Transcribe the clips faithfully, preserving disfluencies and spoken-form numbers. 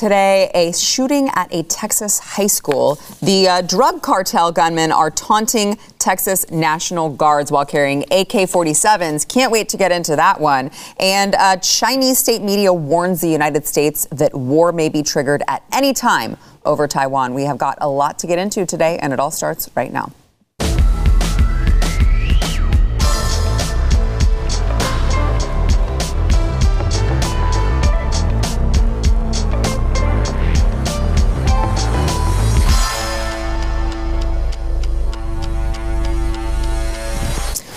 today, a shooting at a Texas high school. The uh, drug cartel gunmen are taunting Texas National Guards while carrying A K forty-sevens. Can't wait to get into that one. And uh, Chinese state media warns the United States that war may be triggered at any time over Taiwan. We have got a lot to get into today, and it all starts right now.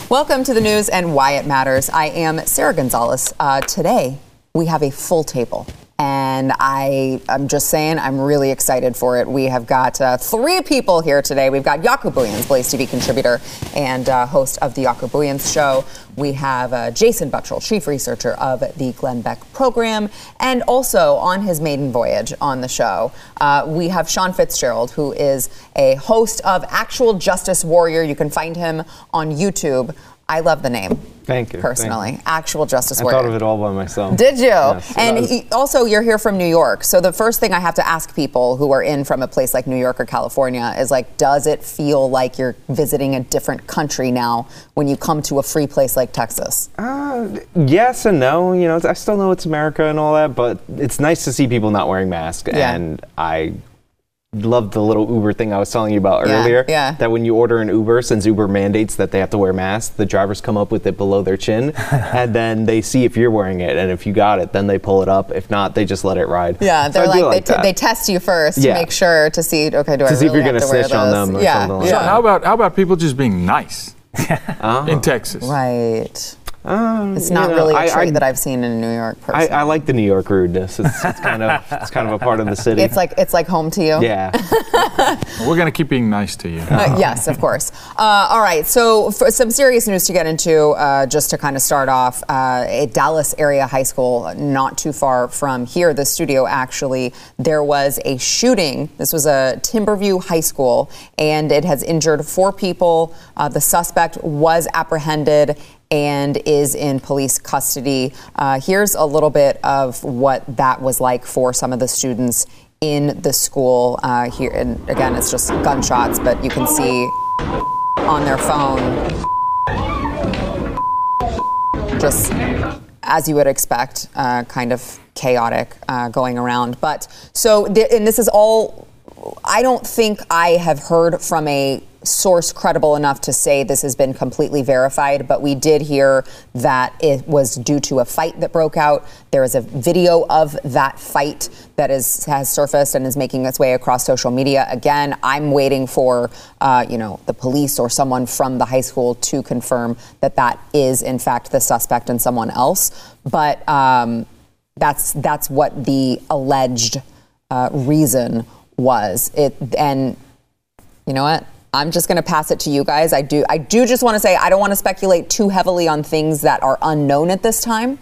Welcome to the news and why it matters. I am Sarah Gonzalez. Uh, today, we have a full table. And I, I'm just saying, I'm really excited for it. We have got uh, three people here today. We've got Jakob Williams, Blaze T V contributor and uh, host of The Jakob Williams Show. We have uh, Jason Buttrell, chief researcher of the Glenn Beck program, and also on his maiden voyage on the show, uh, we have Sean Fitzgerald, who is a host of Actual Justice Warrior. You can find him on YouTube. I love the name. Thank you. Personally. Thank you. Actual Justice Warrior. I thought of it all by myself. Did you? Yes, and was... he, also, you're here from New York. So the first thing I have to ask people who are in from a place like New York or California is, like, does it feel like you're visiting a different country now when you come to a free place like Texas? Uh, yes and no. You know, I still know it's America and all that, but it's nice to see people not wearing masks. Yeah. And I... love the little Uber thing I was telling you about yeah, earlier. Yeah. That when you order an Uber, since Uber mandates that they have to wear masks, the drivers come up with it below their chin, and then they see if you're wearing it, and if you got it, then they pull it up. If not, they just let it ride. Yeah, they're so like, like they, t- they test you first yeah. to make sure to see. Okay, do I really have to wear this? To see if you're going to snitch on them or yeah. something like yeah. that. So how about how about people just being nice oh. in Texas? Right. Um, it's not you know, really a trait I, I, that I've seen in New York. I, I like the New York rudeness. It's, it's kind of it's kind of a part of the city. It's like it's like home to you. Yeah. We're gonna keep being nice to you. Uh, yes, of course. Uh, all right. So for some serious news to get into, uh, just to kind of start off. Uh, a Dallas area high school, not too far from here, the studio actually, there was a shooting. This was a Timberview High School, and it has injured four people. Uh, the suspect was apprehended and is in police custody. Uh, here's a little bit of what that was like for some of the students in the school uh, here. And again, it's just gunshots, but you can see on their phone, just as you would expect, uh, kind of chaotic uh, going around. But so, th- and this is all, I don't think I have heard from a source credible enough to say this has been completely verified, but we did hear that it was due to a fight that broke out. There is a video of that fight that is has surfaced and is making its way across social media. Again, I'm waiting for uh, you know the police or someone from the high school to confirm that that is in fact the suspect and someone else. But um, that's that's what the alleged uh, reason was. It and you know what. I'm just going to pass it to you guys. I do I do just want to say I don't want to speculate too heavily on things that are unknown at this time.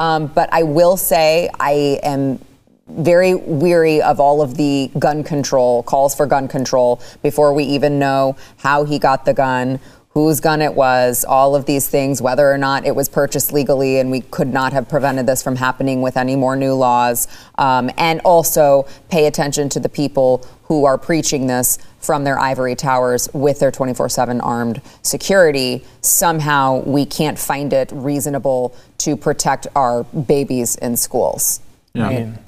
Um, but I will say I am very weary of all of the gun control, calls for gun control, before we even know how he got the gun, whose gun it was, all of these things, whether or not it was purchased legally, and we could not have prevented this from happening with any more new laws. Um, and also pay attention to the people who are preaching this from their ivory towers with their twenty-four seven armed security. Somehow we can't find it reasonable to protect our babies in schools. Yeah. I mean,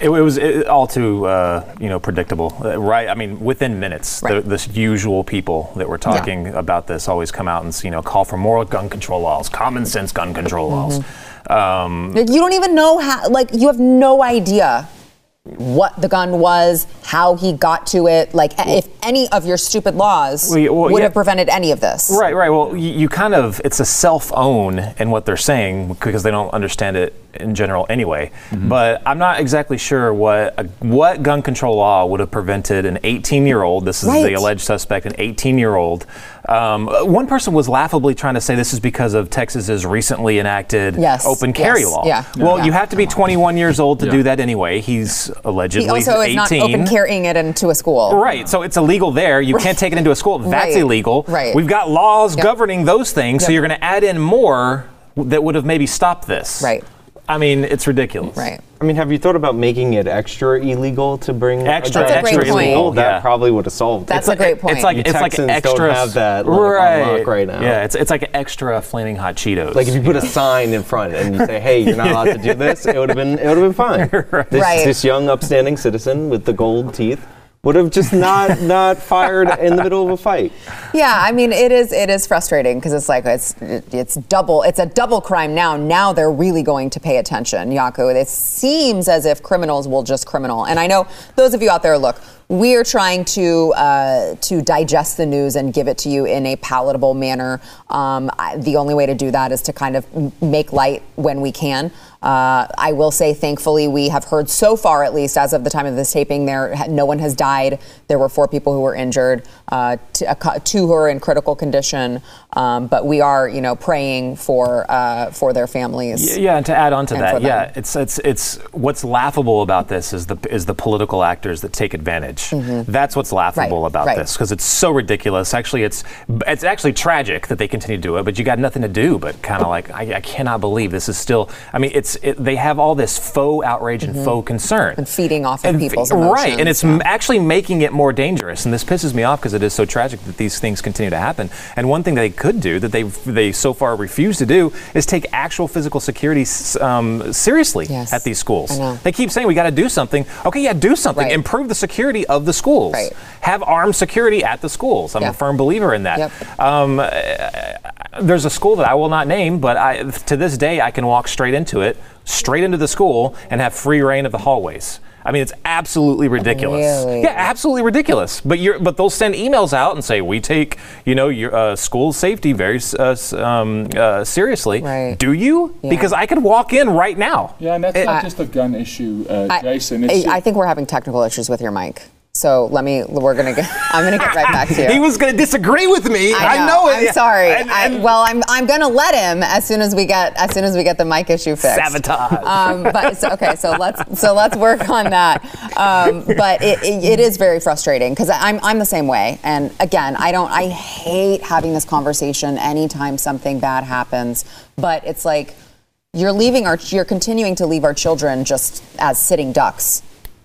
it, it was it, all too, uh, you know, predictable, uh, right? I mean, within minutes, right. the, the usual people that were talking yeah. about this always come out and, you know, call for more gun control laws, common sense gun control laws. Mm-hmm. Um, you don't even know how, like, you have no idea what the gun was, how he got to it, like well, if any of your stupid laws well, well, would yeah. have prevented any of this. Right, right. Well, you, you kind of, it's a self-own in what they're saying because they don't understand it in general anyway. Mm-hmm. But I'm not exactly sure what a, what gun control law would have prevented an eighteen-year-old, this is right. the alleged suspect, an eighteen-year-old. Um, one person was laughably trying to say this is because of Texas's recently enacted yes. open carry yes. law. Yeah. Well, yeah. you have to be twenty-one years old to yeah. do that anyway. He's allegedly eighteen. He also is not open carrying it into a school. Right, so it's illegal there. You right. can't take it into a school. That's right. illegal. Right. We've got laws yep. governing those things, yep. so you're going to add in more that would have maybe stopped this. Right. I mean, it's ridiculous. Right. I mean, have you thought about making it extra illegal to bring extra, that's extra a great illegal? Point. That yeah. probably would have solved that's it. That's like, a great point. It's like, it's like extra don't have that like, right. lock right now. Yeah, it's it's like extra Flaming Hot Cheetos. Like if you put a sign in front and you say, "Hey, you're not allowed to do this," it would have been it would have been fine. Right. This, right. this young upstanding citizen with the gold teeth would have just not not fired in the middle of a fight. Yeah, I mean, it is it is frustrating because it's like it's it's double it's a double crime now. Now they're really going to pay attention, Yaku. It seems as if criminals will just criminal. And I know those of you out there, look, we are trying to uh, to digest the news and give it to you in a palatable manner. Um, I, the only way to do that is to kind of make light when we can. Uh, I will say, thankfully, we have heard so far, at least as of the time of this taping, there no one has died. There were four people who were injured, uh, t- uh, two who are in critical condition. Um, but we are, you know, praying for uh, for their families. Yeah, and to add on to that, yeah, it's it's it's what's laughable about this is the is the political actors that take advantage. Mm-hmm. That's what's laughable right, about right. this because it's so ridiculous. Actually, it's it's actually tragic that they continue to do it. But you got nothing to do but kind of like I, I cannot believe this is still. I mean, it's. It, they have all this faux outrage and mm-hmm. faux concern. And feeding off of and people's fe- emotions. Right, and it's yeah. m- actually making it more dangerous. And this pisses me off because it is so tragic that these things continue to happen. And one thing they could do that they they so far refuse to do is take actual physical security um, seriously yes. at these schools. They keep saying, we got to do something. Okay, yeah, do something. Right. Improve the security of the schools. Right. Have armed security at the schools. I'm yep. a firm believer in that. Yep. Um, there's a school that I will not name, but I, to this day, I can walk straight into it. Straight into the school and have free reign of the hallways. I mean, it's absolutely ridiculous. Really? Yeah, absolutely ridiculous. But you're, but they'll send emails out and say, we take, you know, your uh, school safety very uh, um, uh, seriously. Right. Do you? Yeah. Because I could walk in right now. Yeah, and that's it, not I, just a gun issue, uh, I, Jason. It's I, I think we're having technical issues with your mic. So let me, we're going to get, I'm going to get right back to you. He was going to disagree with me. I know, I know it. I'm sorry. And, and I, well, I'm I'm going to let him as soon as we get, as soon as we get the mic issue fixed. Sabotage. Um, but so, okay, so let's, so let's work on that. Um, but it, it, it is very frustrating because I'm, I'm the same way. And again, I don't, I hate having this conversation anytime something bad happens, but it's like you're leaving our, you're continuing to leave our children just as sitting ducks.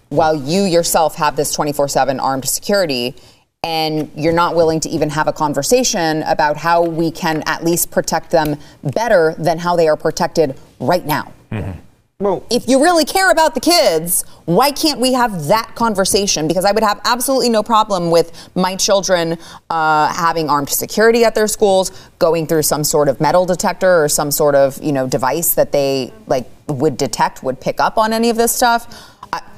While you yourself have this twenty-four seven armed security and you're not willing to even have a conversation about how we can at least protect them better than how they are protected right now. Mm-hmm. Well, if you really care about the kids, why can't we have that conversation? Because I would have absolutely no problem with my children uh, having armed security at their schools, going through some sort of metal detector or some sort of, you know, device that they like would detect, would pick up on any of this stuff.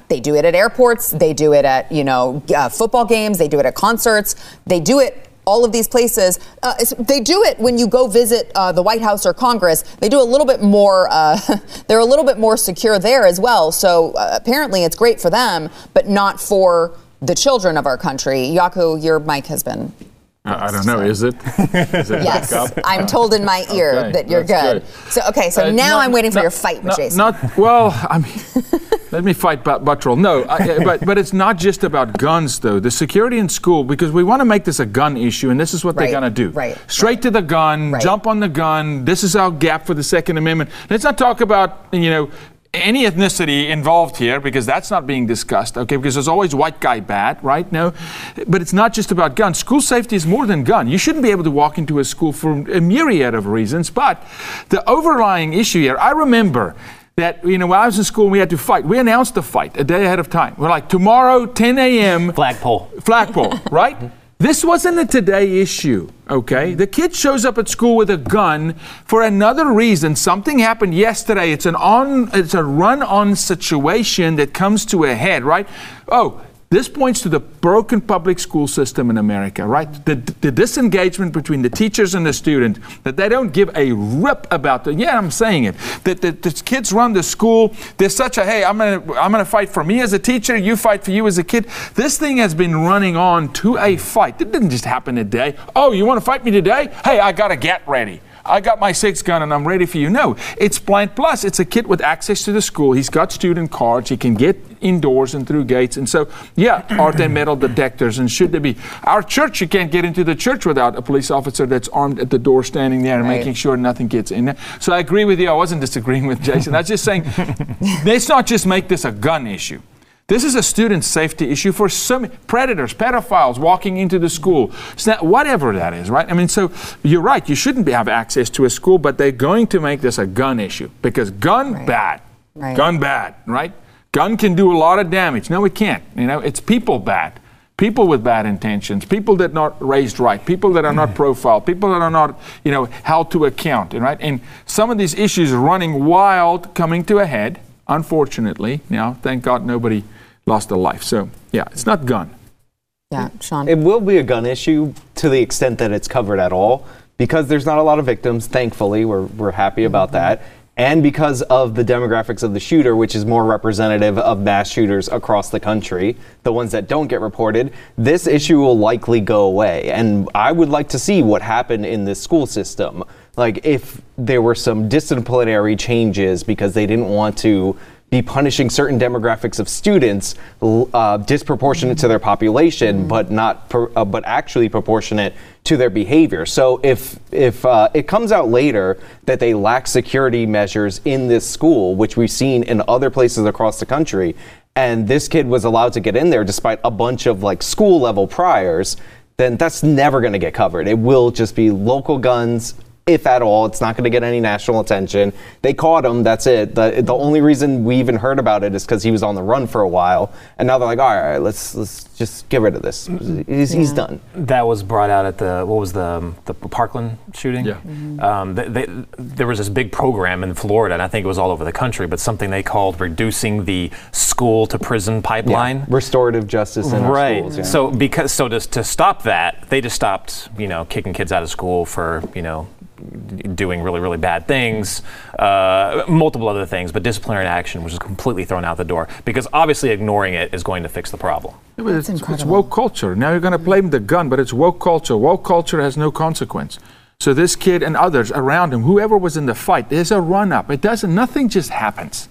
They do it at airports. They do it at, you know, uh, football games. They do it at concerts. They do it all of these places. Uh, they do it when you go visit uh, the White House or Congress. They do a little bit more. Uh, they're a little bit more secure there as well. So uh, apparently it's great for them, but not for the children of our country. Yaku, your mic has been. I don't know. Is it? Is it yes. I'm told in my ear okay, that you're good. good. So, okay. So uh, now not, I'm waiting for not, your fight with not, Jason. Not, well, I mean, let me fight but- Buttrell. No, I, but, but it's not just about guns, though. The security in school, because we want to make this a gun issue, and this is what right, they're going to do. Right. Straight right, to the gun, right. jump on the gun. This is our gap for the Second Amendment. Let's not talk about, you know, any ethnicity involved here, because that's not being discussed, okay, because there's always white guy bad, right? No, but it's not just about guns. School safety is more than gun. You shouldn't be able to walk into a school for a myriad of reasons, but the overlying issue here, I remember that, you know, when I was in school, we had to fight. We announced the fight a day ahead of time. We're like, tomorrow, ten a.m. Flagpole. Flagpole, right? This wasn't a today issue, okay? The kid shows up at school with a gun for another reason. Something happened yesterday. It's an on, it's a run-on situation that comes to a head, right? Oh, this points to the broken public school system in America, right? The, the disengagement between the teachers and the student, that they don't give a rip about the, yeah, I'm saying it, that the, the kids run the school. There's such a, hey, I'm going to I'm gonna fight for me as a teacher, you fight for you as a kid. This thing has been running on to a fight. It didn't just happen today. Oh, you want to fight me today? Hey, I got to get ready. I got my six gun and I'm ready for you. No, it's Blind Plus. It's a kid with access to the school. He's got student cards. He can get indoors and through gates. And so, yeah, are there metal detectors? And should there be? Our church, you can't get into the church without a police officer that's armed at the door standing there and right. making sure nothing gets in there. So I agree with you. I wasn't disagreeing with Jason. I was just saying, let's not just make this a gun issue. This is a student safety issue for some predators, pedophiles walking into the school, whatever that is, right? I mean, so you're right. You shouldn't have access to a school, but they're going to make this a gun issue because gun right. bad, right. gun bad, right? Gun can do a lot of damage. No, it can't. You know, it's people bad, people with bad intentions, people that are not raised right, people that are not profiled, people that are not, you know, held to account, right? And some of these issues running wild coming to a head, unfortunately. Now, thank God nobody lost a life. So, yeah, it's not gun. Yeah, Sean. It will be a gun issue to the extent that it's covered at all because there's not a lot of victims, thankfully. We're, we're happy about mm-hmm. that. And because of the demographics of the shooter, which is more representative of mass shooters across the country, the ones that don't get reported, this issue will likely go away. And I would like to see what happened in this school system. Like, if there were some disciplinary changes because they didn't want to be punishing certain demographics of students uh, disproportionate to their population, mm-hmm. but not per, uh, but actually proportionate to their behavior. So if if uh, it comes out later that they lack security measures in this school, which we've seen in other places across the country, and this kid was allowed to get in there despite a bunch of like school level priors, then that's never going to get covered. It will just be local guns. If at all, it's not going to get any national attention. They caught him. That's it. The, the only reason we even heard about it is because he was on the run for a while. And now they're like, all right, let's let's just get rid of this. He's, yeah. he's done. That was brought out at the, what was the, um, the Parkland shooting? Yeah. Mm-hmm. um, they, they, there was this big program in Florida, and I think it was all over the country, but something they called reducing the school to prison pipeline. Yeah. Restorative justice in right. our schools. Yeah. So because so to, to stop that, they just stopped, you know, kicking kids out of school for, you know, doing really, really bad things, uh, multiple other things, but disciplinary action was just completely thrown out the door because obviously ignoring it is going to fix the problem. Yeah, but it's, it's woke culture. Now you're going to blame the gun, but it's woke culture. Woke culture has no consequence. So this kid and others around him, whoever was in the fight, there's a run-up. It doesn't, nothing just happens.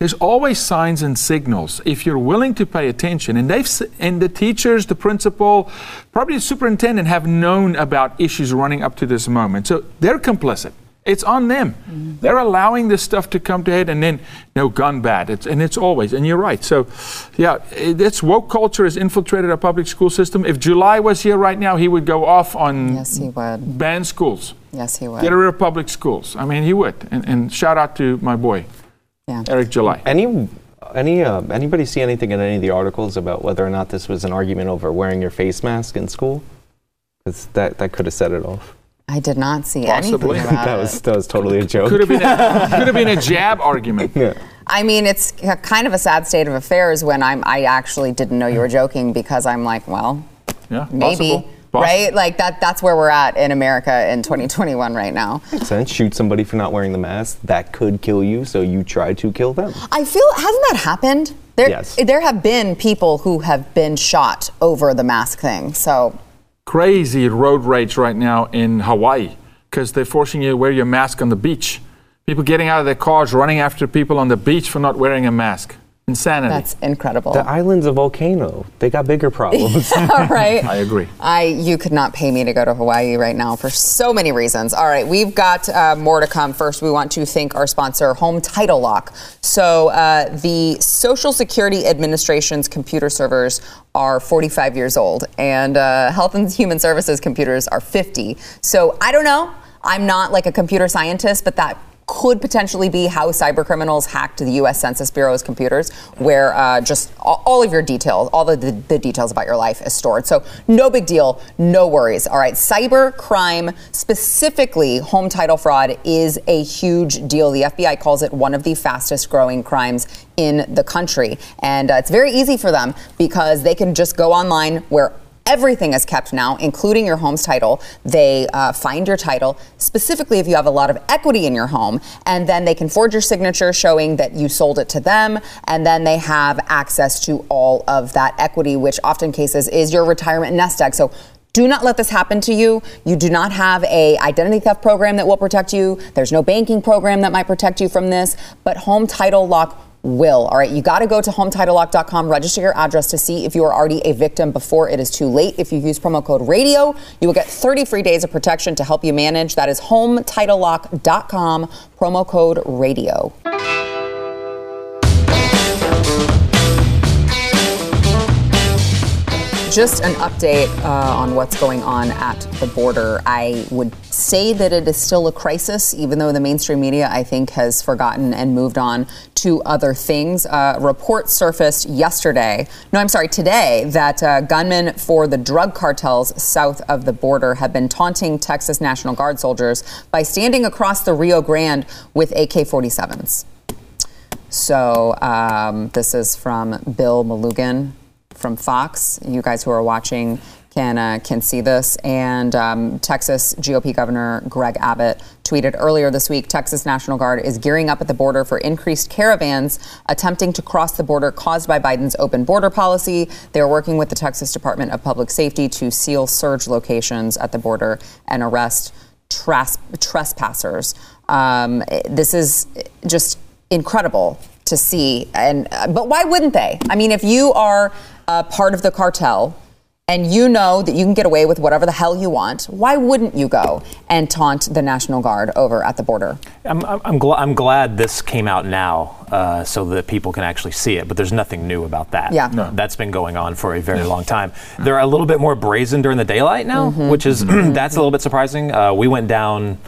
There's always signs and signals if you're willing to pay attention. And they've and the teachers, the principal, probably the superintendent have known about issues running up to this moment. So they're complicit. It's on them. Mm-hmm. They're allowing this stuff to come to head and then, no, gun bad. It's, and it's always. And you're right. So, yeah, it's woke culture has infiltrated our public school system. If July was here right now, he would go off on yes, he would. Ban schools. Yes, he would. Get rid of public schools. I mean, he would. And, and shout out to my boy. Yeah. Eric July. Any, any, uh, anybody see anything in any of the articles about whether or not this was an argument over wearing your face mask in school? Because that, that could have set it off. I did not see Possibly. anything about that was, it. That was totally a joke. Could have been a, could have been a jab argument. Yeah. I mean, it's kind of a sad state of affairs when I'm, I actually didn't know you were joking because I'm like, well, yeah, maybe. Possible. Boss. Right? Like, that that's where we're at in America in twenty twenty-one right now. Makes sense. Shoot somebody for not wearing the mask. That could kill you, so you try to kill them. I feel, hasn't that happened? There, yes. There have been people who have been shot over the mask thing, so. Crazy road rage right now in Hawaii, because they're forcing you to wear your mask on the beach. People getting out of their cars, running after people on the beach for not wearing a mask. Insanity. That's incredible. The island's a volcano. They got bigger problems. All right. I agree. I you could not pay me to go to Hawaii right now for so many reasons. All right, we've got uh, more to come. First, we want to thank our sponsor, Home Title Lock. So uh, the Social Security Administration's computer servers are forty-five years old, and uh, Health and Human Services computers are fifty. So I don't know. I'm not like a computer scientist, but that could potentially be how cyber criminals hacked the U S Census Bureau's computers, where uh, just all, all of your details, all of the, the details about your life is stored. So no big deal, no worries. All right, cyber crime, specifically home title fraud, is a huge deal. The F B I calls it one of the fastest growing crimes in the country. And uh, it's very easy for them because they can just go online where everything is kept now, including your home's title. They uh, find your title, specifically if you have a lot of equity in your home, and then they can forge your signature showing that you sold it to them, and then they have access to all of that equity, which often cases is your retirement nest egg. So Do not let this happen to you. You do not have a identity theft program that will protect you. There's no banking program that might protect you from this, but Home Title Lock will. All right, you got to go to home title lock dot com, register your address to see if you are already a victim before it is too late. If you use promo code radio, you will get thirty free days of protection to help you manage. That is home title lock dot com, promo code radio. Just an update uh, on what's going on at the border. I would say that it is still a crisis, even though the mainstream media, I think, has forgotten and moved on to other things. Uh, report surfaced yesterday, no, I'm sorry, today, that uh, gunmen for the drug cartels south of the border have been taunting Texas National Guard soldiers by standing across the Rio Grande with A K forty-sevens. So um, this is from Bill Malugan from Fox. You guys who are watching can uh, can see this. And um, Texas G O P Governor Greg Abbott tweeted earlier this week, Texas National Guard is gearing up at the border for increased caravans attempting to cross the border caused by Biden's open border policy. They're working with the Texas Department of Public Safety to seal surge locations at the border and arrest tras- trespassers. Um, this is just incredible to see. And uh, but why wouldn't they? I mean, if you are Uh, part of the cartel, and you know that you can get away with whatever the hell you want, why wouldn't you go and taunt the National Guard over at the border? I'm, I'm, I'm, gl- I'm glad this came out now uh, so that people can actually see it, but there's nothing new about that. Yeah. No. That's been going on for a very long time. They're a little bit more brazen during the daylight now, mm-hmm. which is, that's a little bit surprising. Uh, we went down,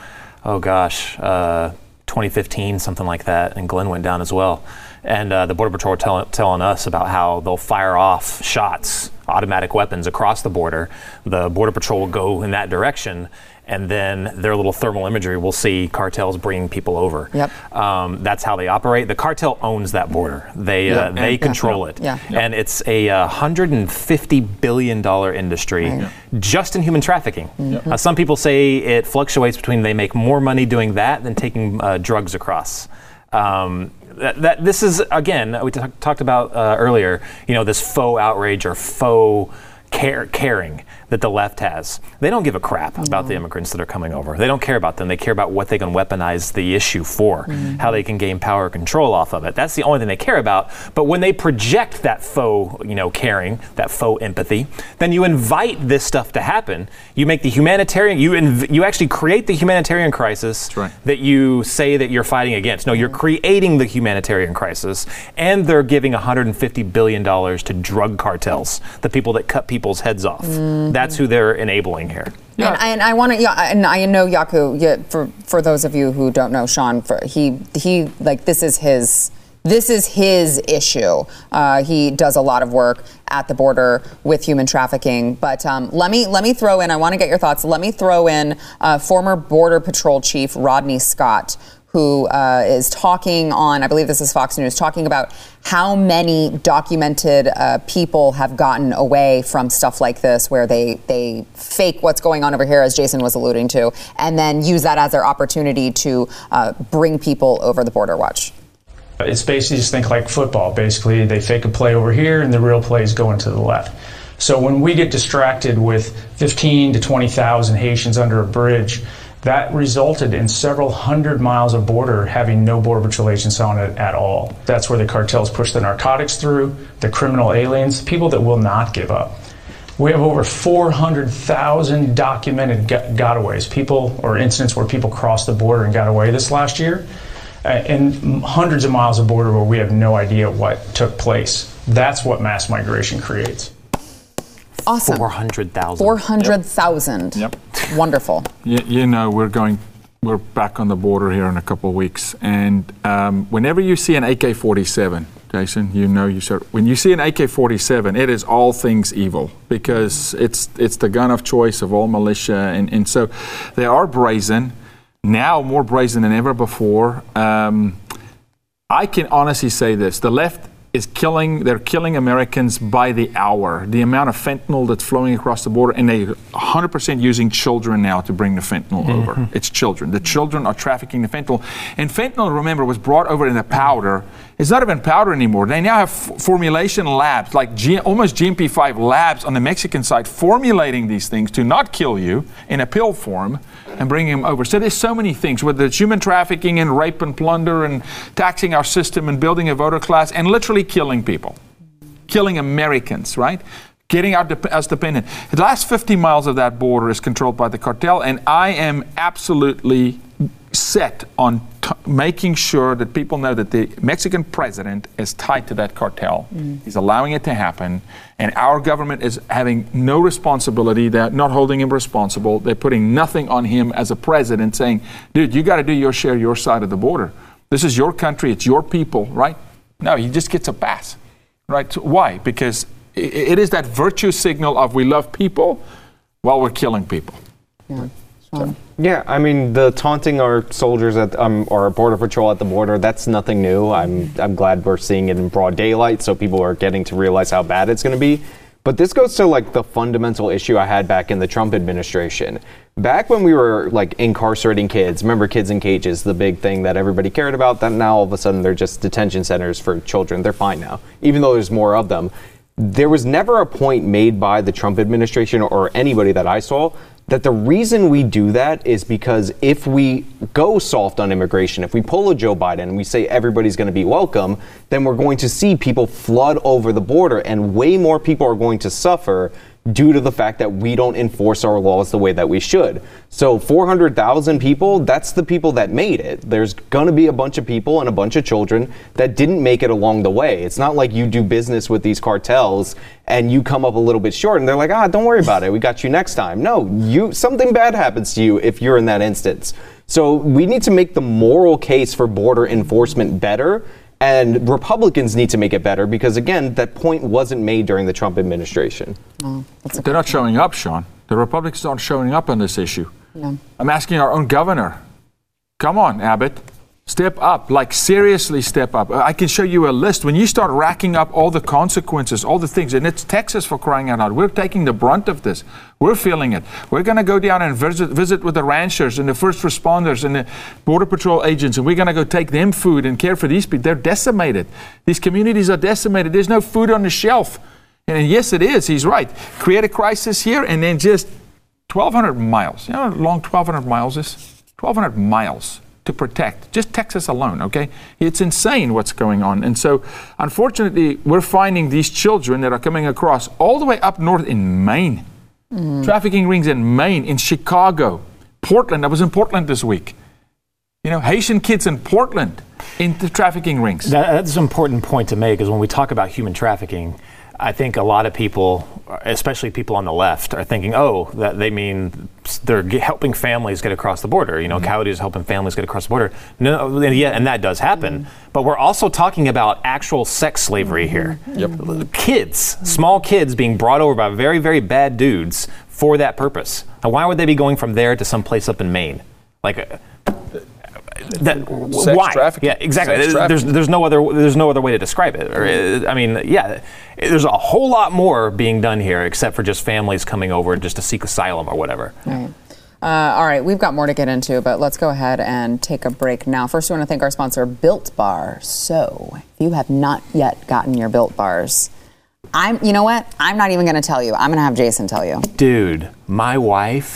oh gosh, uh, twenty fifteen, something like that, and Glenn went down as well. And uh, the Border Patrol tell, telling us about how they'll fire off shots, automatic weapons across the border. The Border Patrol will go in that direction, and then their little thermal imagery will see cartels bringing people over. Yep. Um, that's how they operate. The cartel owns that border. They yep. uh, they yeah. control yeah. it. Yeah. Yep. And it's a one hundred fifty billion dollars industry right. just in human trafficking. Yep. Uh, some people say it fluctuates between they make more money doing that than taking uh, drugs across. Um, That, that this is, again, we t- talked about uh, earlier, you know, this faux outrage or faux care, caring that the left has. They don't give a crap mm-hmm. about the immigrants that are coming over. They don't care about them. They care about what they can weaponize the issue for, mm-hmm. how they can gain power or control off of it. That's the only thing they care about. But when they project that faux, you know, caring, that faux empathy, then you invite this stuff to happen. You make the humanitarian, you inv- you actually create the humanitarian crisis That's right. that you say that you're fighting against. No, you're creating the humanitarian crisis, and they're giving one hundred fifty billion dollars to drug cartels, the people that cut people's heads off. Mm-hmm. That's who they're enabling here. Yeah. And, and I want to, yeah, and I know Yaku, yeah, for, for those of you who don't know, Sean, for, he, he, like, this is his, this is his issue. Uh, he does a lot of work at the border with human trafficking. But um, let me let me throw in, I want to get your thoughts. Let me throw in uh, former Border Patrol Chief Rodney Scott, who uh, is talking on, I believe this is Fox News, talking about how many documented uh, people have gotten away from stuff like this, where they, they fake what's going on over here, as Jason was alluding to, and then use that as their opportunity to uh, bring people over the border. Watch. It's basically just think like football. Basically, they fake a play over here and the real plays going to the left. So when we get distracted with fifteen to twenty thousand Haitians under a bridge, that resulted in several hundred miles of border having no Border Patrol agents on it at all. That's where the cartels push the narcotics through, the criminal aliens, people that will not give up. We have over four hundred thousand documented gotaways, people or incidents where people crossed the border and got away this last year, and hundreds of miles of border where we have no idea what took place. That's what mass migration creates. Awesome. four hundred thousand. four hundred thousand. Yep. yep. Wonderful. You, you know, we're going, we're back on the border here in a couple of weeks. And um, whenever you see an A K forty-seven, Jason, you know, you sort of, when you see an A K forty-seven, it is all things evil because it's it's the gun of choice of all militia. And, and so they are brazen, now more brazen than ever before. Um, I can honestly say this. The left is killing, they're killing Americans by the hour. The amount of fentanyl that's flowing across the border, and they one hundred percent using children now to bring the fentanyl mm-hmm. over. It's children. The children are trafficking the fentanyl. And fentanyl, remember, was brought over in a powder. It's not even powder anymore. They now have f- formulation labs, like G- almost G M P five labs on the Mexican side, formulating these things to not kill you in a pill form and bringing them over. So there's so many things, whether it's human trafficking and rape and plunder and taxing our system and building a voter class and literally killing people, killing Americans, right? Getting our de- us dependent. The last fifty miles of that border is controlled by the cartel, and I am absolutely set on t- making sure that people know that the Mexican president is tied to that cartel. Mm. He's allowing it to happen, and our government is having no responsibility. They're not holding him responsible. They're putting nothing on him as a president, saying, dude, you got to do your share, your side of the border. This is your country, it's your people, right? No, he just gets a pass, right? So why? Because it is that virtue signal of we love people while we're killing people. Yeah, so. yeah I mean, the taunting our soldiers at um, our border patrol at the border, that's nothing new. I'm, I'm glad we're seeing it in broad daylight, so people are getting to realize how bad it's going to be. But this goes to like the fundamental issue I had back in the Trump administration. Back when we were like incarcerating kids, remember kids in cages, the big thing that everybody cared about, that now all of a sudden they're just detention centers for children. They're fine now, even though there's more of them. There was never a point made by the Trump administration or anybody that I saw that the reason we do that is because if we go soft on immigration, if we pull a Joe Biden and we say everybody's going to be welcome, then we're going to see people flood over the border and way more people are going to suffer due to the fact that we don't enforce our laws the way that we should. So four hundred thousand people, that's the people that made it. There's going to be a bunch of people and a bunch of children that didn't make it along the way. It's not like you do business with these cartels and you come up a little bit short and they're like, ah, don't worry about it, we got you next time. No, you something bad happens to you if you're in that instance. So we need to make the moral case for border enforcement better. And Republicans need to make it better because, again, that point wasn't made during the Trump administration. No, they're not showing up, Sean. The Republicans aren't showing up on this issue. No. I'm asking our own governor. Come on, Abbott. Step up. Like, seriously step up. I can show you a list. When you start racking up all the consequences, all the things, and it's Texas for crying out loud. We're taking the brunt of this. We're feeling it. We're going to go down and visit, visit with the ranchers and the first responders and the Border Patrol agents, and we're going to go take them food and care for these people. They're decimated. These communities are decimated. There's no food on the shelf. And yes, it is. He's right. Create a crisis here and then just twelve hundred miles. You know how long twelve hundred miles is? twelve hundred miles to protect. Just Texas alone, okay? It's insane what's going on. And so, unfortunately, we're finding these children that are coming across all the way up north in Maine. Mm. Trafficking rings in Maine, in Chicago, Portland. I was in Portland this week. You know, Haitian kids in Portland, in the trafficking rings. That, that's an important point to make, is when we talk about human trafficking, I think a lot of people, especially people on the left, are thinking, oh, that they mean they're g- helping families get across the border. You know, mm-hmm. Coyotes helping families get across the border. No, yeah, and that does happen. Mm-hmm. But we're also talking about actual sex slavery here. Mm-hmm. Yep. Kids, mm-hmm. small kids being brought over by very, very bad dudes for that purpose. Now, why would they be going from there to some place up in Maine? Like, uh, that, sex why? Trafficking. Yeah, exactly. Sex there's trafficking. there's no other there's no other way to describe it. Or, I mean, yeah, there's a whole lot more being done here, except for just families coming over just to seek asylum or whatever. Right. Uh, all right, we've got more to get into, but let's go ahead and take a break now. First, we want to thank our sponsor, Built Bar. So, if you have not yet gotten your Built Bars, I'm. You know what? I'm not even going to tell you. I'm going to have Jason tell you. Dude. My wife,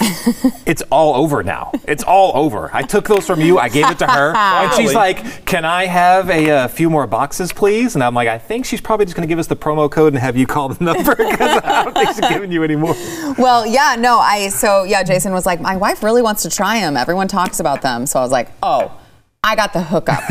it's all over now. It's all over. I took those from you. I gave it to her. And she's like, can I have a uh, few more boxes, please? And I'm like, I think she's probably just going to give us the promo code and have you call the number because I don't think she's giving you any more. Well, yeah, no, I, so yeah, Jason was like, my wife really wants to try them. Everyone talks about them. So I was like, oh, I got the hookup.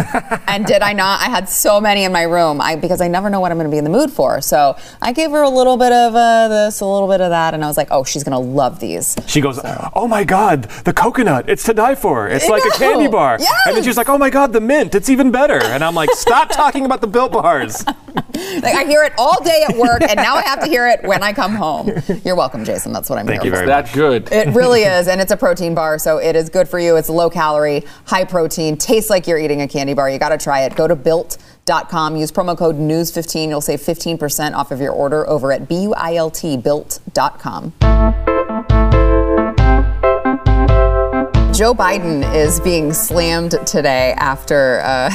And did I not? I had so many in my room I, because I never know what I'm going to be in the mood for. So I gave her a little bit of uh, this, a little bit of that, and I was like, oh, she's going to love these. She goes, so. Oh my God, the coconut, it's to die for. It's like a candy bar. Yes. And then she's like, oh my God, the mint, it's even better. And I'm like, stop talking about the Built Bars. Like I hear it all day at work, and now I have to hear it when I come home. You're welcome, Jason. That's what I'm Thank here for. Thank you very much. That's good. It really is, and it's a protein bar, so it is good for you. It's low calorie, high protein, tastes like you're eating a candy bar. You got to try it. Go to built dot com built bar dot com. Use promo code news fifteen. You'll save fifteen percent off of your order over at built built dot com. Joe Biden is being slammed today after uh,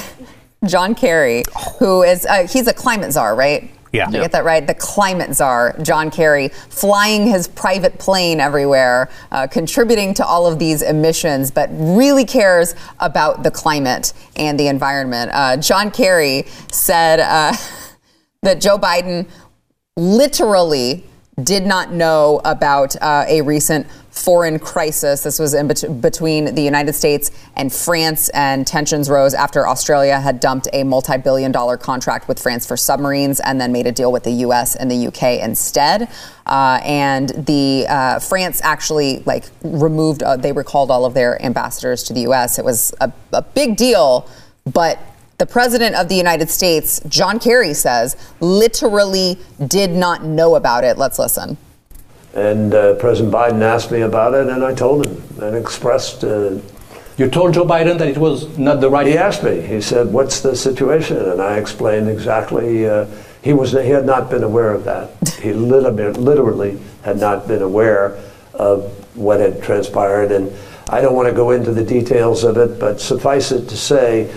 John Kerry, who is, uh, he's a climate czar, right? Yeah. Did I get that right? The climate czar, John Kerry, flying his private plane everywhere, uh, contributing to all of these emissions, but really cares about the climate and the environment. Uh, John Kerry said uh, that Joe Biden literally did not know about uh, a recent foreign crisis. This was in bet- between the United States and France, and tensions rose after Australia had dumped a multi-billion dollar contract with France for submarines and then made a deal with the U S and the U K instead. Uh, and the uh, France actually like removed, uh, they recalled all of their ambassadors to the U S. It was a, a big deal, but the president of the United States, John Kerry, says literally did not know about it. Let's listen. And uh, President Biden asked me about it, and I told him and expressed. Uh, you told Joe Biden that it was not the right. He asked me. He said, "What's the situation?" And I explained exactly. Uh, he was. He had not been aware of that. He literally, literally had not been aware of what had transpired. And I don't want to go into the details of it, but suffice it to say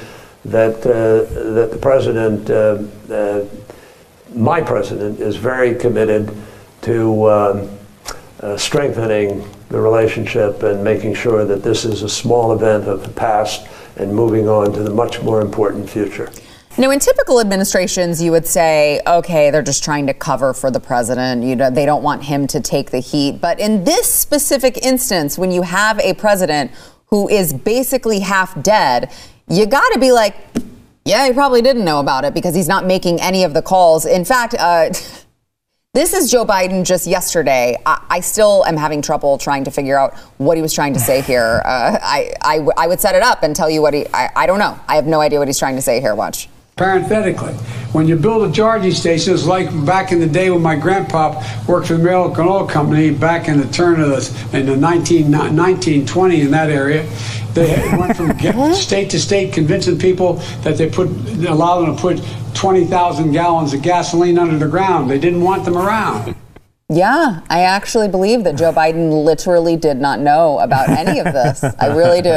that uh, that the president, uh, uh, my president, is very committed to. Um, Uh, strengthening the relationship and making sure that this is a small event of the past and moving on to the much more important future. Now, in typical administrations, you would say, okay, they're just trying to cover for the president. You know, they don't want him to take the heat. But in this specific instance, when you have a president who is basically half dead, you got to be like, yeah, he probably didn't know about it because he's not making any of the calls. In fact, uh, this is Joe Biden just yesterday. I, I still am having trouble trying to figure out what he was trying to say here. Uh, I, I, w- I would set it up and tell you what he, I, I don't know. I have no idea what he's trying to say here. Watch. Parenthetically, when you build a charging station, it's like back in the day when my grandpa worked for the American Oil Company back in the turn of the, in the nineteen twenty in that area. They went from state to state convincing people that they put, allowed them to put twenty thousand gallons of gasoline under the ground. They didn't want them around. Yeah, I actually believe that Joe Biden literally did not know about any of this. I really do.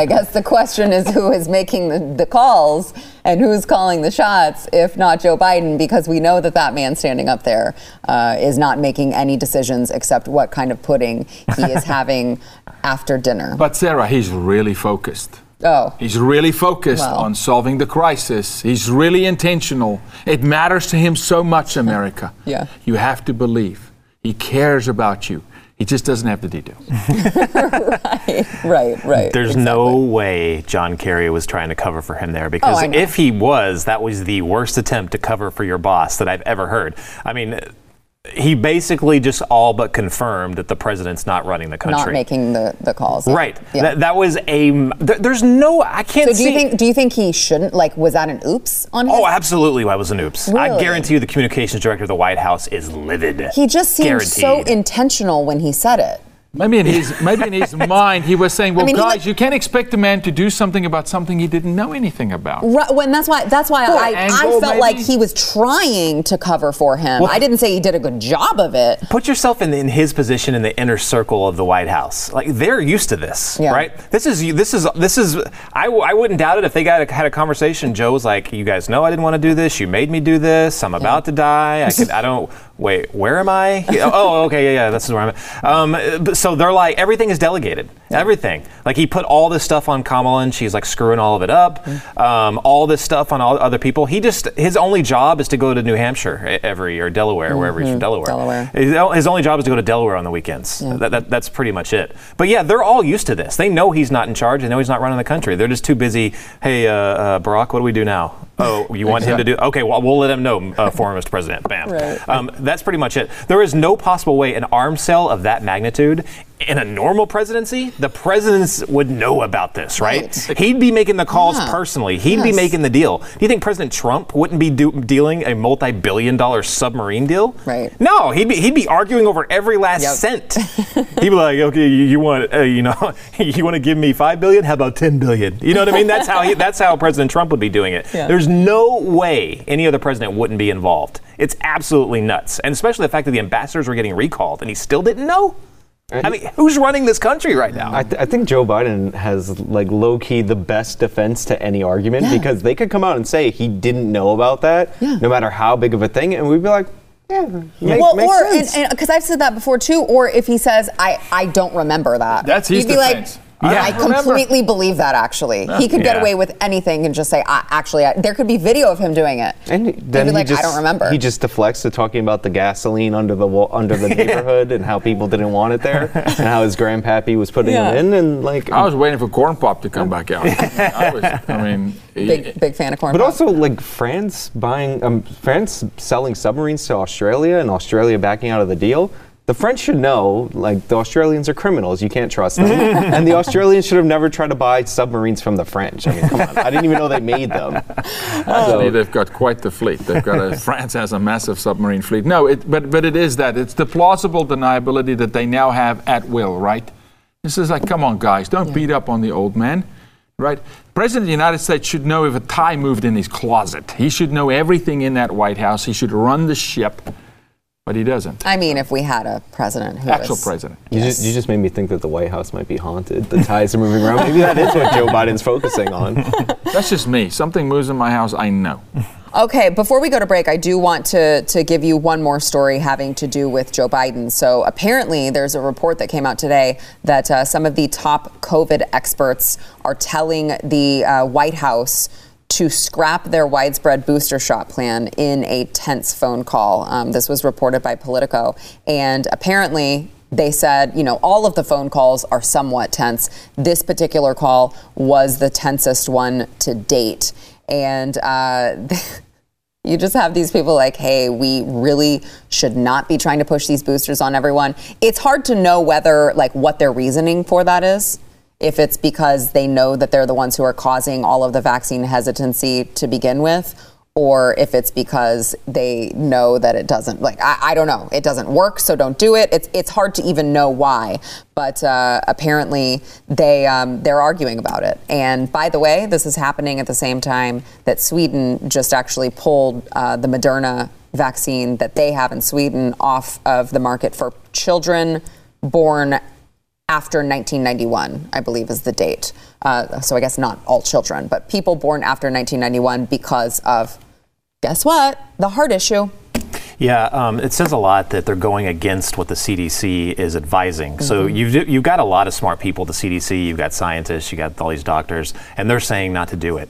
I guess the question is who is making the, the calls and who's calling the shots, if not Joe Biden, because we know that that man standing up there uh, is not making any decisions except what kind of pudding he is having after dinner. But Sarah, he's really focused. Oh. He's really focused well. on solving the crisis. He's really intentional. It matters to him so much, America. Yeah. You have to believe. He cares about you. He just doesn't have the detail. right, right, right. There's exactly. no way John Kerry was trying to cover for him there, because oh, if he was, that was the worst attempt to cover for your boss that I've ever heard. I mean, he basically just all but confirmed that the president's not running the country. Not making the, the calls. Right. Yeah. That, that was a... Th- there's no... I can't see... So do you, see, think, do you think he shouldn't? Like, was that an oops on his... Oh, absolutely that was an oops. Really? I guarantee you the communications director of the White House is livid. He just seemed Guaranteed. so intentional when he said it. Maybe in his maybe in his mind he was saying, well, I mean, guys, like, you can't expect a man to do something about something he didn't know anything about. Right, when that's why that's why I, I felt maybe? like he was trying to cover for him. Well, I didn't say he did a good job of it. Put yourself in the, in his position in the inner circle of the White House. Like, they're used to this, yeah. right? This is this is this is. I, I wouldn't doubt it if they got a, had a conversation. Joe was like, you guys know I didn't want to do this. You made me do this. I'm about yeah. to die. I could. I don't. Wait, where am I? Oh, okay, yeah, yeah, that's where I'm at. Um, but so they're like, everything is delegated, everything. Like, he put all this stuff on Kamala, and she's like screwing all of it up. Um, all this stuff on all other people. He just, his only job is to go to New Hampshire every year, or Delaware, mm-hmm. wherever he's from, Delaware. Delaware. His, his only job is to go to Delaware on the weekends. Yeah. That, that, that's pretty much it. But yeah, they're all used to this. They know he's not in charge. They know he's not running the country. They're just too busy. Hey, uh, uh, Barack, what do we do now? Oh, you want exactly. him to do? Okay, well, we'll let him know, uh, former Mister President. Bam. Right. Um, that's pretty much it. There is no possible way an arms sale of that magnitude in a normal presidency, the president would know about this, right? right? He'd be making the calls yeah. personally. He'd yes. be making the deal. Do you think President Trump wouldn't be do- dealing a multi-billion dollar submarine deal? Right. No, he'd be he'd be arguing over every last yep. cent. He'd be like, okay, you, you want, uh, you know, you want to give me five billion? How about ten billion? You know what I mean? That's how he, that's how President Trump would be doing it. Yeah. There's no way any other president wouldn't be involved. It's absolutely nuts, and especially the fact that the ambassadors were getting recalled, and he still didn't know. I mean, who's running this country right now? I, th- I think Joe Biden has, like, low-key the best defense to any argument yeah. because they could come out and say he didn't know about that, yeah. no matter how big of a thing, and we'd be like, yeah, make, well, makes or, sense. Because I've said that before, too, or if he says, I, I don't remember that. That's his defense. Like, yeah, I, I completely believe that, actually. Uh, he could yeah. get away with anything and just say, I, actually, I, there could be video of him doing it. And then be like, he just, I don't remember. He just deflects to talking about the gasoline under the under the neighborhood and how people didn't want it there and how his grandpappy was putting yeah. it in. And like, I was waiting for Corn Pop to come back out. I was, I mean, big, it, big fan of Corn Pop. But also, like, France buying, um, France selling submarines to Australia and Australia backing out of the deal. The French should know, like, the Australians are criminals. You can't trust them. And the Australians should have never tried to buy submarines from the French. I mean, come on. I didn't even know they made them. Actually, so. They've got quite the fleet. They've got a, France has a massive submarine fleet. No, it, but, but it is that. It's the plausible deniability that they now have at will, right? This is like, come on, guys. Don't yeah. beat up on the old man, right? President of the United States should know if a tie moved in his closet. He should know everything in that White House. He should run the ship. But he doesn't. I mean, if we had a president who Actual was, president. You, yes. just, you just made me think that the White House might be haunted. The ties are moving around. Maybe that is what Joe Biden's focusing on. That's just me. Something moves in my house, I know. Okay, before we go to break, I do want to, to give you one more story having to do with Joe Biden. So apparently there's a report that came out today that uh, some of the top COVID experts are telling the uh, White House to scrap their widespread booster shot plan in a tense phone call. Um, this was reported by Politico. And apparently they said, you know, all of the phone calls are somewhat tense. This particular call was the tensest one to date. And uh, you just have these people like, hey, we really should not be trying to push these boosters on everyone. It's hard to know whether, like, what their reasoning for that is. If it's because they know that they're the ones who are causing all of the vaccine hesitancy to begin with, or if it's because they know that it doesn't, like, I, I don't know, it doesn't work, so don't do it. It's it's hard to even know why, but uh, apparently they, um, they're arguing about it. And by the way, this is happening at the same time that Sweden just actually pulled uh, the Moderna vaccine that they have in Sweden off of the market for children born after nineteen ninety-one, I believe, is the date. Uh, so I guess not all children, but people born after nineteen ninety-one because of, guess what? The heart issue. Yeah, um, it says a lot that they're going against what the C D C is advising. Mm-hmm. So you've, you've got a lot of smart people at the C D C, you've got scientists, you've got all these doctors, and they're saying not to do it.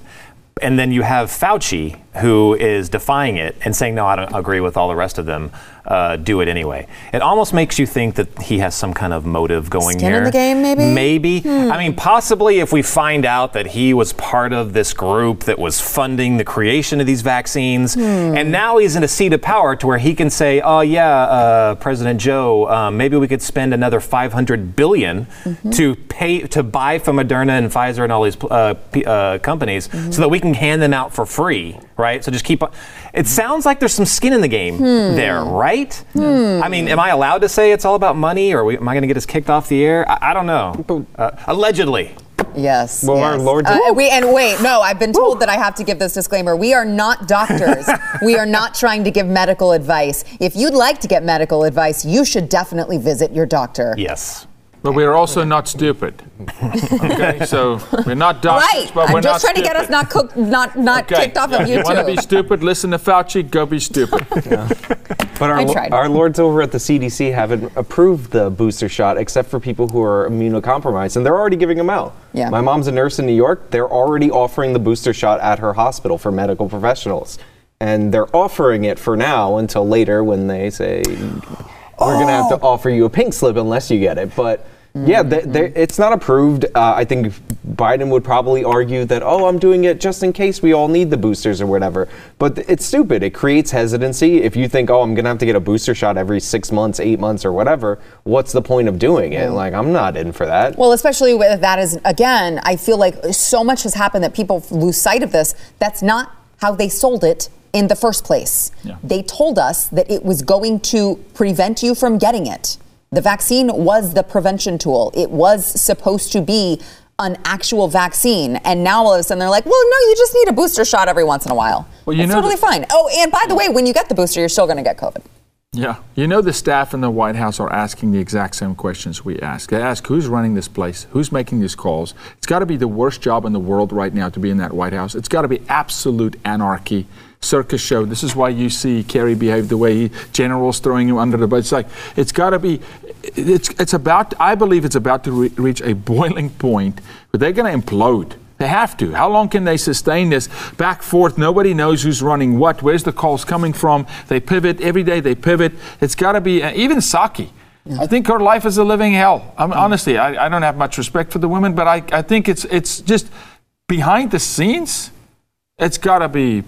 And then you have Fauci, who is defying it and saying, no, I don't agree with all the rest of them. Uh, do it anyway. It almost makes you think that he has some kind of motive going Skin here. In the game, maybe? Maybe. Hmm. I mean, possibly if we find out that he was part of this group that was funding the creation of these vaccines, hmm. and now he's in a seat of power to where he can say, oh, yeah, uh, President Joe, uh, maybe we could spend another five hundred billion dollars mm-hmm. to pay to buy from Moderna and Pfizer and all these uh, p- uh, companies mm-hmm. so that we can hand them out for free. Right? So just keep on. It sounds like there's some skin in the game hmm. there, right? Hmm. I mean, am I allowed to say it's all about money, or am I going to get us kicked off the air? I, I don't know. Uh, allegedly. Yes. Well, yes. Our Lord. Uh, we and wait, no, I've been told Woo. that I have to give this disclaimer. We are not doctors. We are not trying to give medical advice. If you'd like to get medical advice, you should definitely visit your doctor. Yes. But we're also not stupid. Okay, so we're not doctors, right. but we're I'm not just trying stupid. to get us not cooked, not not okay. kicked off yeah. of YouTube. You want to be stupid? Listen to Fauci. Go be stupid. Yeah. But our lo- our lords over at the C D C haven't approved the booster shot except for people who are immunocompromised, and they're already giving them out. Yeah. My mom's a nurse in New York. They're already offering the booster shot at her hospital for medical professionals, and they're offering it for now until later when they say. We're going to have to offer you a pink slip unless you get it. But Yeah, they, they, it's not approved. Uh, I think Biden would probably argue that, oh, I'm doing it just in case we all need the boosters or whatever. But th- it's stupid. It creates hesitancy. If you think, oh, I'm going to have to get a booster shot every six months, eight months or whatever, what's the point of doing it? Like, I'm not in for that. Well, especially with that is, again, I feel like so much has happened that people lose sight of this. That's not how they sold it in the first place. Yeah. They told us that it was going to prevent you from getting it. The vaccine was the prevention tool. It was supposed to be an actual vaccine. And now all of a sudden they're like, well, no, you just need a booster shot every once in a while. Well, you it's know totally the- fine. Oh, and by the way, when you get the booster, you're still going to get COVID. Yeah. You know, the staff in the White House are asking the exact same questions we ask. They ask, who's running this place? Who's making these calls? It's got to be the worst job in the world right now to be in that White House. It's got to be absolute anarchy. Circus show. This is why you see Kerry behave the way he, generals throwing him under the bus. It's like, it's got to be, it's it's about, I believe it's about to re- reach a boiling point where they're going to implode. They have to. How long can they sustain this back forth? Nobody knows who's running what. Where's the calls coming from? They pivot. Every day they pivot. It's got to be, uh, even Psaki. Yeah. I think her life is a living hell. I'm, yeah. Honestly, I, I don't have much respect for the women, but I, I think it's it's just behind the scenes, it's got to be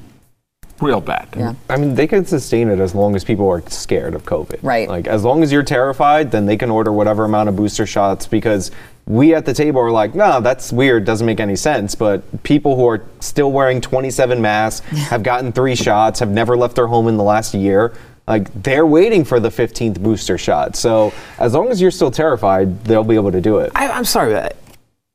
real bad. Yeah. I mean, they can sustain it as long as people are scared of COVID. Right. Like, as long as you're terrified, then they can order whatever amount of booster shots, because we at the table are like, no, that's weird, doesn't make any sense. But people who are still wearing twenty-seven masks, have gotten three shots, have never left their home in the last year, like, they're waiting for the fifteenth booster shot. So as long as you're still terrified, they'll be able to do it. I, I'm sorry about that.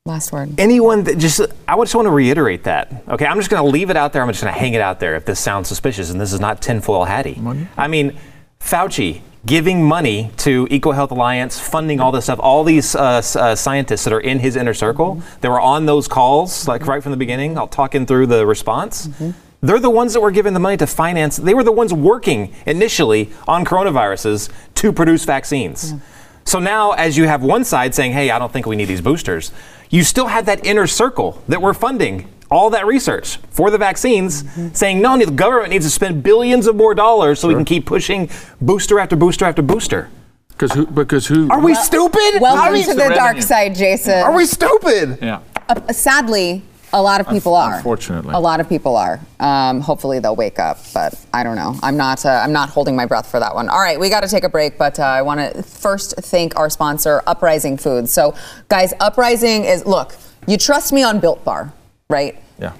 Last word. Anyone that just, I just want to reiterate that. Okay, I'm just going to leave it out there. I'm just going to hang it out there if this sounds suspicious, and this is not tinfoil hattie. Money? I mean, Fauci giving money to EcoHealth Alliance, funding all this stuff, all these uh, uh, scientists that are in his inner circle, mm-hmm. that were on those calls, like right from the beginning, I'll talk in through the response. Mm-hmm. They're the ones that were given the money to finance. They were the ones working initially on coronaviruses to produce vaccines. Yeah. So now, as you have one side saying, hey, I don't think we need these boosters, you still have that inner circle that we're funding all that research for the vaccines, mm-hmm. saying, no, the government needs to spend billions of more dollars so sure. we can keep pushing booster after booster after booster. Because who? Because who? Are we well, stupid? Welcome we to the, the dark side, Jason. Are we stupid? Yeah. Uh, sadly, a lot of people Un- are. Unfortunately. A lot of people are. Um, hopefully they'll wake up, but I don't know. I'm not uh, I'm not holding my breath for that one. All right, we got to take a break, but uh, I want to first thank our sponsor, Uprising Foods. So, guys, Uprising is, look, you trust me on Built Bar, right? Yeah.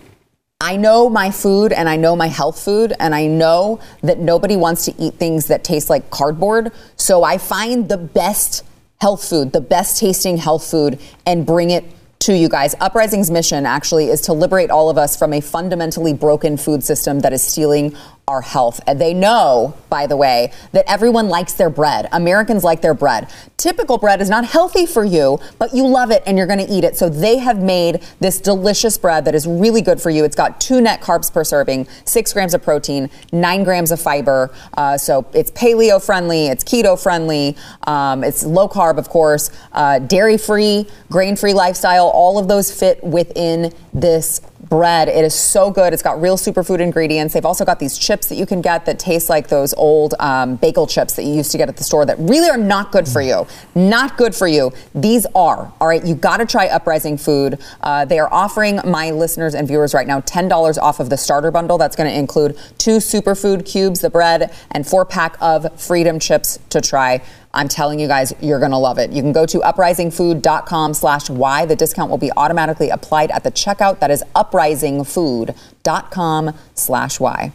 I know my food, and I know my health food, and I know that nobody wants to eat things that taste like cardboard, so I find the best health food, the best tasting health food, and bring it to you guys. Uprising's mission actually is to liberate all of us from a fundamentally broken food system that is stealing our health. And they know, by the way, that everyone likes their bread. Americans like their bread. Typical bread is not healthy for you, but you love it and you're going to eat it. So they have made this delicious bread that is really good for you. It's got two net carbs per serving, six grams of protein, nine grams of fiber. Uh, so it's paleo friendly, it's keto friendly, um, it's low carb, of course, uh, dairy free, grain free lifestyle. All of those fit within this bread. It is so good. It's got real superfood ingredients. They've also got these chips that you can get that taste like those old um, bagel chips that you used to get at the store that really are not good for you. Not good for you. These are. All right. You got to try Uprising Food. Uh, they are offering my listeners and viewers right now ten dollars off of the starter bundle. That's going to include two superfood cubes, the bread, and four pack of Freedom Chips to try. I'm telling you guys, you're going to love it. You can go to uprisingfood.com slash Y. The discount will be automatically applied at the checkout. That is uprisingfood.com slash Y.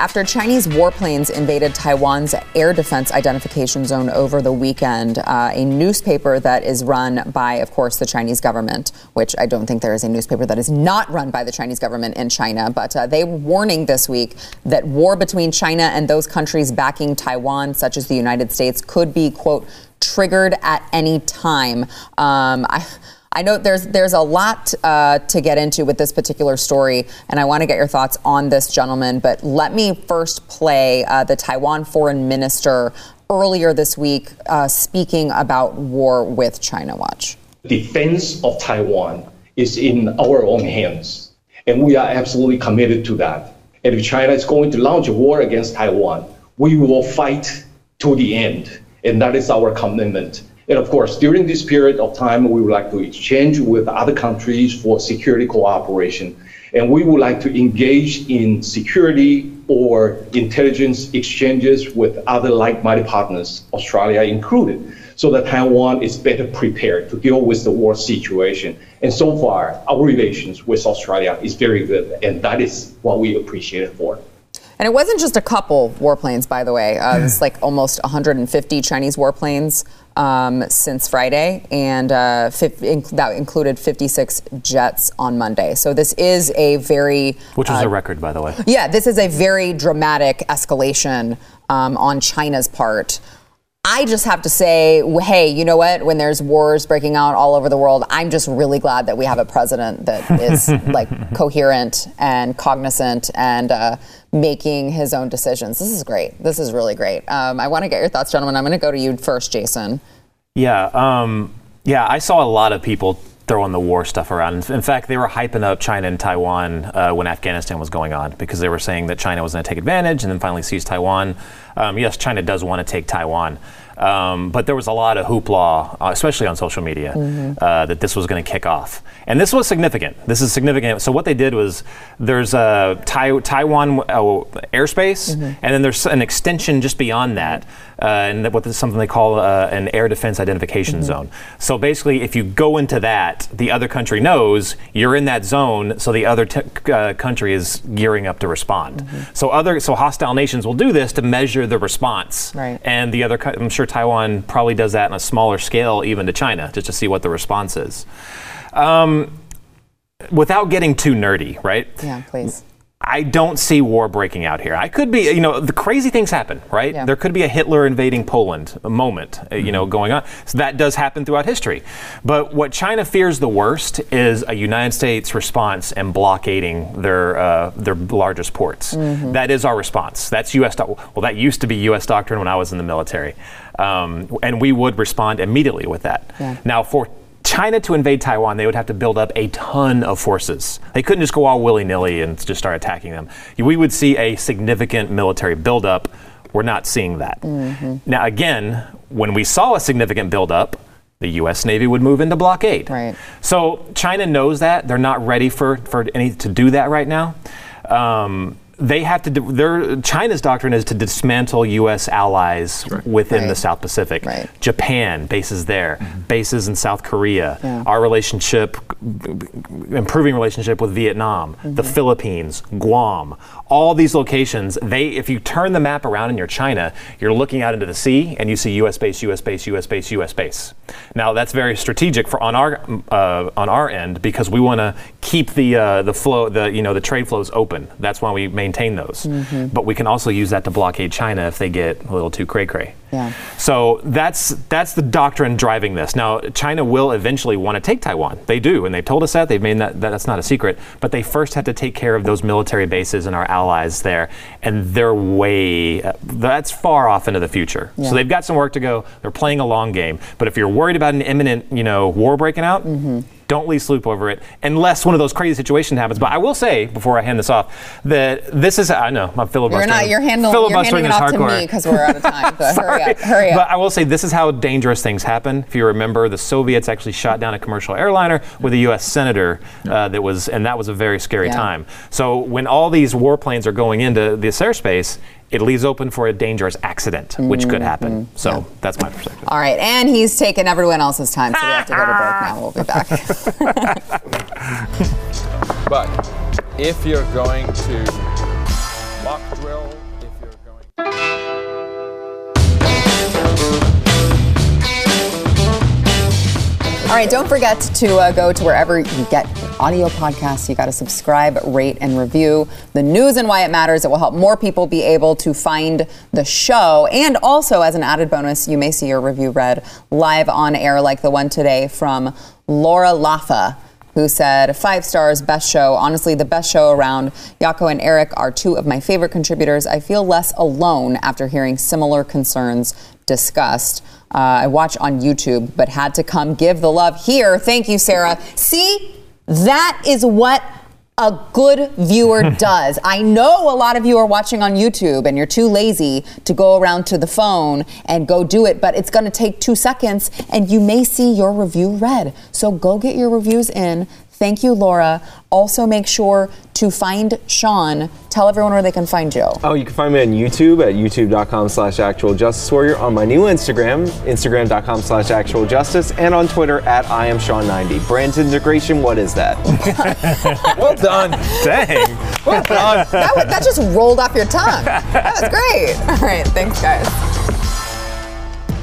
After Chinese warplanes invaded Taiwan's air defense identification zone over the weekend, uh, a newspaper that is run by, of course, the Chinese government, which I don't think there is a newspaper that is not run by the Chinese government in China, but uh, they were warning this week that war between China and those countries backing Taiwan, such as the United States, could be, quote, triggered at any time. Um, I... I know there's there's a lot uh, to get into with this particular story, and I want to get your thoughts on this, gentleman. But let me first play uh, the Taiwan foreign minister earlier this week uh, speaking about war with China. Watch. Defense of Taiwan is in our own hands, and we are absolutely committed to that. And if China is going to launch a war against Taiwan, we will fight to the end. And that is our commitment. And of course, during this period of time, we would like to exchange with other countries for security cooperation. And we would like to engage in security or intelligence exchanges with other like-minded partners, Australia included, so that Taiwan is better prepared to deal with the war situation. And so far, our relations with Australia is very good, and that is what we appreciate it for. And it wasn't just a couple warplanes, by the way. Uh, it's like almost one hundred fifty Chinese warplanes um, since Friday, and uh, inc that included fifty-six jets on Monday. So this is a very... Which was uh, a record, by the way. Yeah, this is a very dramatic escalation um, on China's part. I just have to say, hey, you know what? When there's wars breaking out all over the world, I'm just really glad that we have a president that is like coherent and cognizant and uh, making his own decisions. This is great. This is really great. Um, I want to get your thoughts, gentlemen. I'm going to go to you first, Jason. Yeah. Um, yeah. I saw a lot of people throwing the war stuff around. In fact, they were hyping up China and Taiwan uh, when Afghanistan was going on, because they were saying that China was going to take advantage and then finally seize Taiwan. Um, yes, China does want to take Taiwan, um, but there was a lot of hoopla, uh, especially on social media, mm-hmm. uh, that this was going to kick off. And this was significant. This is significant. So what they did was there's a tai Taiwan uh, airspace, mm-hmm. and then there's an extension just beyond that, uh, and what is something they call uh, an air defense identification mm-hmm. zone. So basically, if you go into that, the other country knows you're in that zone, so the other t uh, country is gearing up to respond. Mm-hmm. So other so hostile nations will do this to measure the response, right. and the other, I'm sure Taiwan probably does that on a smaller scale, even to China, just to see what the response is. Um, without getting too nerdy, right? Yeah, please. I don't see war breaking out here. I could be, you know, the crazy things happen, right? Yeah. There could be a Hitler invading Poland a moment, mm-hmm. you know, going on. So that does happen throughout history. But what China fears the worst is a United States response and blockading their uh, their largest ports. Mm-hmm. That is our response. That's U S Well, that used to be U S doctrine when I was in the military. Um, and we would respond immediately with that. Yeah. Now, for China to invade Taiwan, they would have to build up a ton of forces. They couldn't just go all willy-nilly and just start attacking them. We would see a significant military buildup. We're not seeing that. Mm-hmm. Now, again, when we saw a significant buildup, the U S Navy would move into blockade. Right. So China knows that. They're not ready for, for any to do that right now. Um, They have to. Do their China's doctrine is to dismantle U S allies right. within right. the South Pacific. Right. Japan bases there, mm-hmm. bases in South Korea. Yeah. Our relationship, improving relationship with Vietnam, mm-hmm. the Philippines, Guam. All these locations. They, if you turn the map around and you're China, you're looking out into the sea and you see U S base, U S base, U S base, U S base. Now that's very strategic for on our uh, on our end, because we want to keep the uh, the flow, the you know the trade flows open. That's why we maintain. maintain those. Mm-hmm. But we can also use that to blockade China if they get a little too cray-cray. Yeah. So that's that's the doctrine driving this. Now, China will eventually want to take Taiwan. They do, and they've told us that. They've made that, that that's not a secret. But they first have to take care of those military bases and our allies there. And they're way, uh, that's far off into the future. Yeah. So they've got some work to go. They're playing a long game. But if you're worried about an imminent, you know, war breaking out, mm-hmm. don't lose sleep over it, unless one of those crazy situations happens. But I will say, before I hand this off, that this is, I know, I'm filibustering. You're not, you're handling, filibustering you're handing it off to me because we're out of time. So hurry up, hurry up. But I will say, this is how dangerous things happen. If you remember, the Soviets actually shot down a commercial airliner with a U S senator uh, that was, and that was a very scary yeah. time. So when all these warplanes are going into this airspace, it leaves open for a dangerous accident, which mm-hmm. could happen. So yeah. that's my perspective. All right, and he's taken everyone else's time, so we have to go to break now. We'll be back. But if you're going to mock drill, if you're going to... All right, don't forget to uh, go to wherever you get audio podcasts. You got to subscribe, rate, and review the news and why it matters. It will help more people be able to find the show. And also, as an added bonus, you may see your review read live on air, like the one today from Laura Laffa, who said, five stars, best show. Honestly, the best show around. Yako and Eric are two of my favorite contributors. I feel less alone after hearing similar concerns discussed. Uh, I watch on YouTube, but had to come give the love here. Thank you, Sarah. See, that is what a good viewer does. I know a lot of you are watching on YouTube and you're too lazy to go around to the phone and go do it, but it's going to take two seconds and you may see your review read. So go get your reviews in. Thank you, Laura. Also, make sure to find Sean. Tell everyone where they can find Joe. Oh, you can find me on YouTube at youtube.com slash actual justice warrior, on my new Instagram, instagram.com slash actual justice, and on Twitter at I am Sean ninety. Brand integration, what is that? Well done. Dang. Well done. That, was, that just rolled off your tongue. That was great. All right. Thanks, guys.